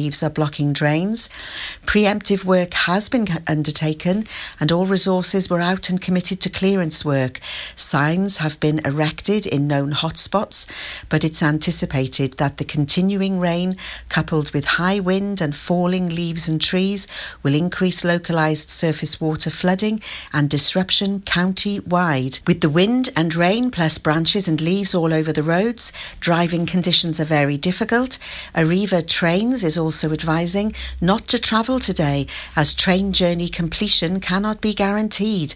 Leaves are blocking drains. Preemptive work has been undertaken and all resources were out and committed to clearance work. Signs have been erected in known hotspots, but it's anticipated that the continuing rain, coupled with high wind and falling leaves and trees, will increase localised surface water flooding and disruption county-wide. With the wind and rain plus branches and leaves all over the roads, driving conditions are very difficult. Arriva Trains is also advising not to travel today as train journey completion cannot be guaranteed.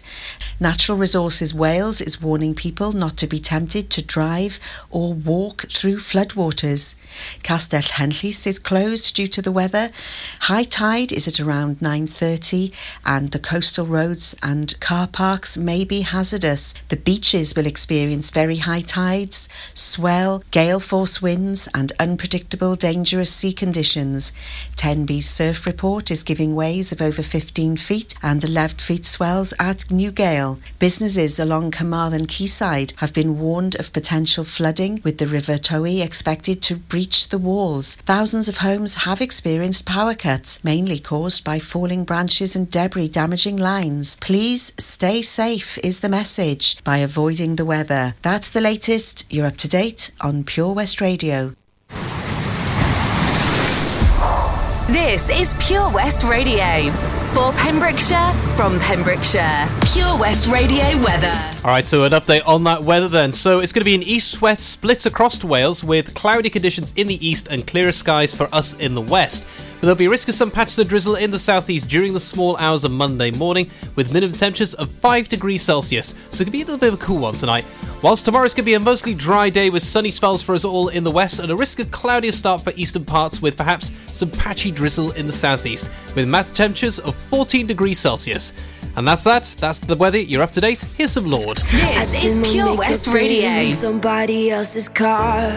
Natural Resources Wales is warning people not to be tempted to drive or walk through floodwaters. Castell Henllys is closed due to the weather. High tide is at around 9:30 and the coastal roads and car parks may be hazardous. The beaches will experience very high tides, swell, gale force winds and unpredictable dangerous sea conditions. Tenby's surf report is giving waves of over 15 feet and 11 feet swells at Newgale. Businesses along Carmarthen Quayside have been warned of potential flooding, with the River Towy expected to breach the walls. Thousands of homes have experienced power cuts, mainly caused by falling branches and debris damaging lines. Please stay safe is the message, by avoiding the weather. That's the latest. You're up to date on Pure West Radio. This is Pure West Radio. For Pembrokeshire, from Pembrokeshire. Pure West Radio weather. Alright, so an update on that weather then. So it's going to be an east-west split across Wales, with cloudy conditions in the east and clearer skies for us in the west. But there'll be a risk of some patches of drizzle in the southeast during the small hours of Monday morning, with minimum temperatures of 5 degrees Celsius. So it could be a little bit of a cool one tonight. Whilst tomorrow's going to be a mostly dry day with sunny spells for us all in the west and a risk of cloudier start for eastern parts with perhaps some patchy drizzle in the southeast, with max temperatures of 14 degrees Celsius. And that's that. That's the weather. You're up to date. Here's some Lord. This is Pure West Radio. Somebody else's car.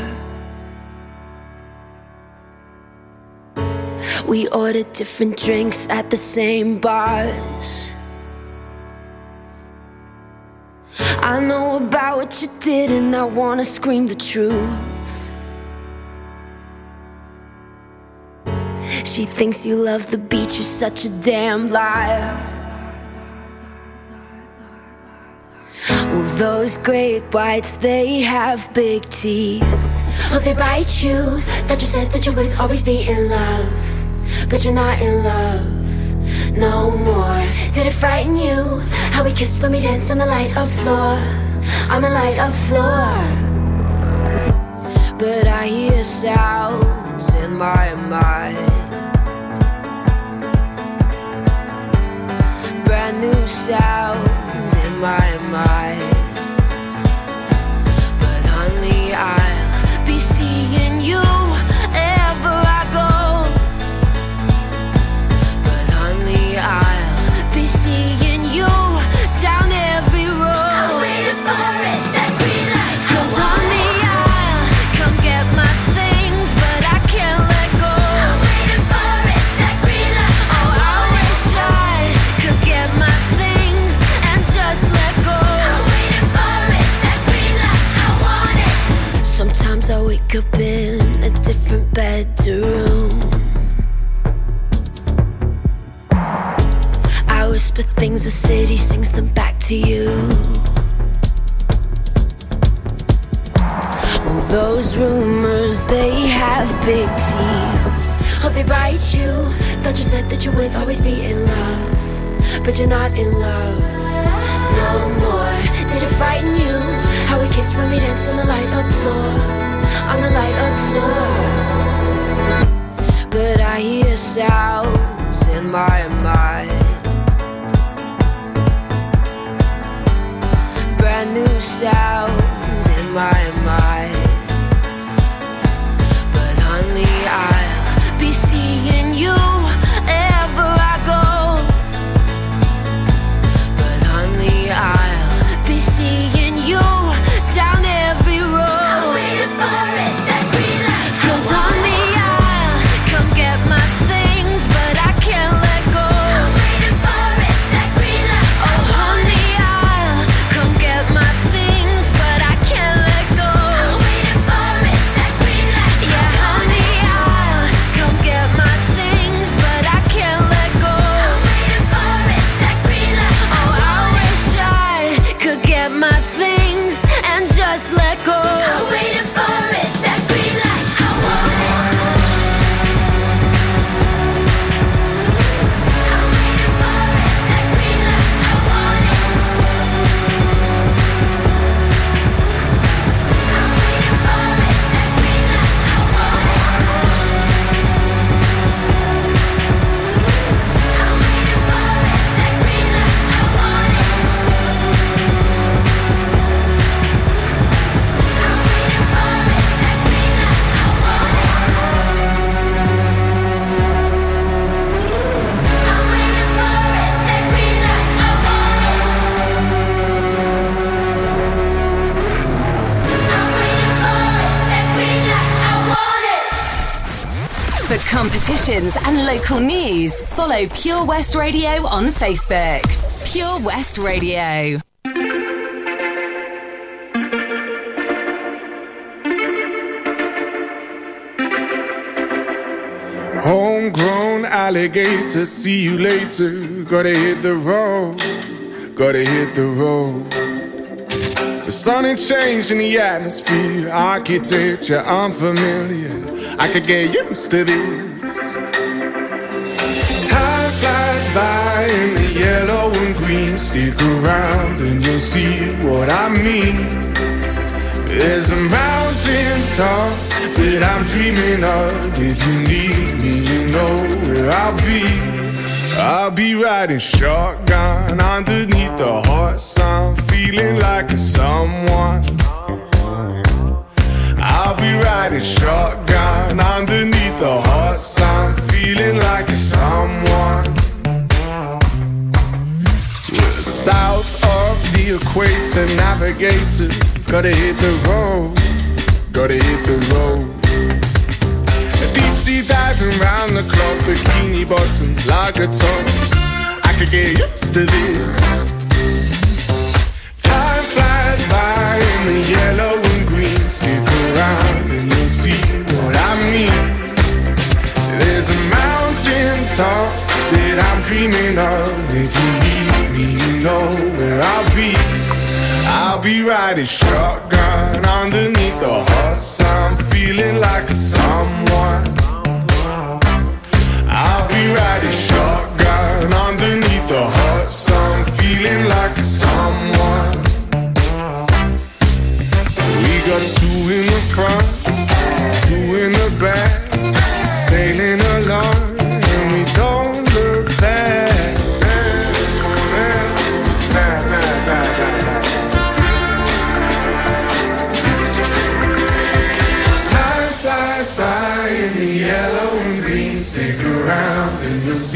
We ordered different drinks at the same bars. I know about what you did and I wanna scream the truth. She thinks you love the beach, you're such a damn liar. Well, those great whites, they have big teeth. Oh, they bite you. That you said that you would always be in love, but you're not in love no more. Did it frighten you how we kissed when we danced on the light of floor, on the light of floor? But I hear sounds in my mind, brand new sounds in my mind. But honey, I'll be seeing you ever I go. I'll be seeing you down every road. I'm waiting for it, that green light. 'Cause on the aisle, come get my things, but I can't let go. I'm waiting for it, that green light. Oh, I wish I could get my things and just let go. I'm waiting for it, that green light. I want it. Sometimes I wake up in a different bedroom. Whisper things, the city sings them back to you. Well, those rumors, they have big teeth. Oh, they bite you. Thought you said that you would always be in love, but you're not in love no more. Did it frighten you how we kissed when we danced on the light up floor, on the light up floor? But I hear sounds in my mind, brand new sounds in my mind. But honey, I'll be seeing you ever I go. But honey, I'll be seeing you down every road. I'm waiting for it, that green light. 'Cause on the aisle, come get my things, but I can't let go. I'm waiting for it, that green light. Oh, honey, my things, but I can't let go. competitions and local news, follow Pure West Radio on Facebook. Pure West Radio. Homegrown alligator, see you later. Gotta hit the road, gotta hit the road. The sun ain't changing the atmosphere. Architecture unfamiliar, I could get used to this. Time flies by in the yellow and green. Stick around and you'll see what I mean. There's a mountain top that I'm dreaming of. If you need me, you know where I'll be. I'll be riding shotgun underneath the hot sun, feeling like a someone. I'll be riding shotgun underneath the hot sun, feeling like a someone. South of the equator, navigator, gotta hit the road, gotta hit the road. Deep sea diving round the clock, bikini bottoms, lager tops, I could get used to this. Time flies by in the yellow and green. Stick around and you'll see what I mean. There's a mountain top that I'm dreaming of. If you need me, you know where I'll be. I'll be riding shotgun underneath the hot sun, feeling like a someone. I'll be riding shotgun underneath the hot sun, feeling like a someone. We got two in the front, two in the back, sailing along and we don't look back. And you'll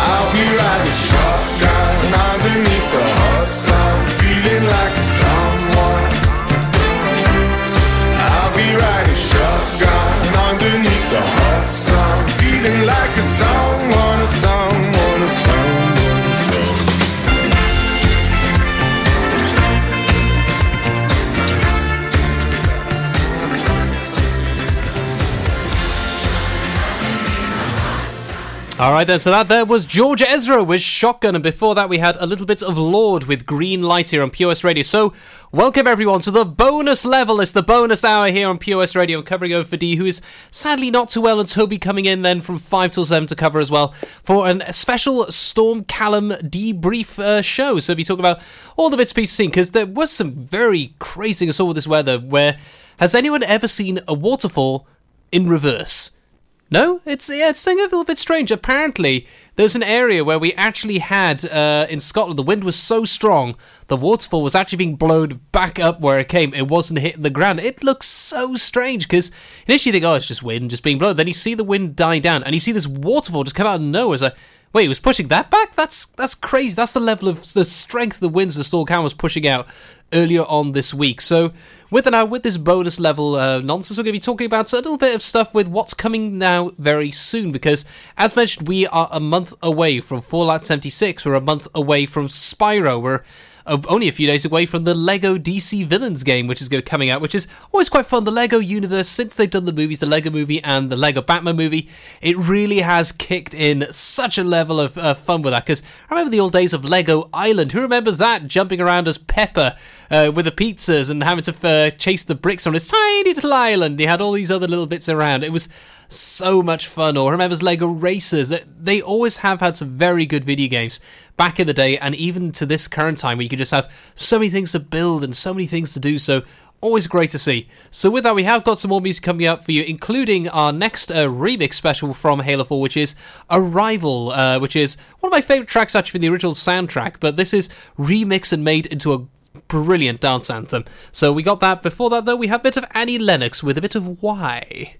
I'll be riding shotgun underneath the hot sun, feeling like a someone. I'll be riding shotgun underneath the hot sun, feeling like a someone, a someone, a someone. All right then, so that there was George Ezra with Shotgun, and before that we had a little bit of Lord with Green Light here on Pure West Radio. So, welcome everyone to the bonus level. It's the bonus hour here on Pure West Radio. I'm covering over for Dee, who is sadly not too well, and Toby coming in then from 5 till 7 to cover as well for a special Storm Callum debrief show. So, we'll be talking about all the bits and pieces seen, because there was some very crazy stuff with this weather. Where has anyone ever seen a waterfall in reverse? No, it's a little bit strange. Apparently, there's an area where we actually had, in Scotland, the wind was so strong, the waterfall was actually being blown back up where it came. It wasn't hitting the ground. It looks so strange, because initially you think, oh, it's just wind just being blown. Then you see the wind die down, and you see this waterfall just come out of nowhere. It's like, wait, it was pushing that back? That's crazy. That's the level of the strength of the winds the Storm Callum was pushing out earlier on this week. So, with this bonus level nonsense, we're going to be talking about a little bit of stuff with what's coming now very soon, because, as mentioned, we are a month away from Fallout 76, we're a month away from Spyro, we're only a few days away from the Lego DC Villains game, which is coming out, which is always quite fun. The Lego universe, since they've done the movies, the Lego movie and the Lego Batman movie, it really has kicked in such a level of fun with that, because I remember the old days of Lego Island. Who remembers that? Jumping around as Pepper with the pizzas and having to chase the bricks on his tiny little island. He had all these other little bits around. It was so much fun. Or remembers Lego Racers. They always have had some very good video games back in the day, and even to this current time, where you can just have so many things to build and so many things to do. So always great to see. So with that, we have got some more music coming up for you, including our next remix special from Halo 4, which is Arrival, which is one of my favourite tracks actually from the original soundtrack, but this is remixed and made into a brilliant dance anthem. So we got that. Before that, though, we have a bit of Annie Lennox with a bit of Why.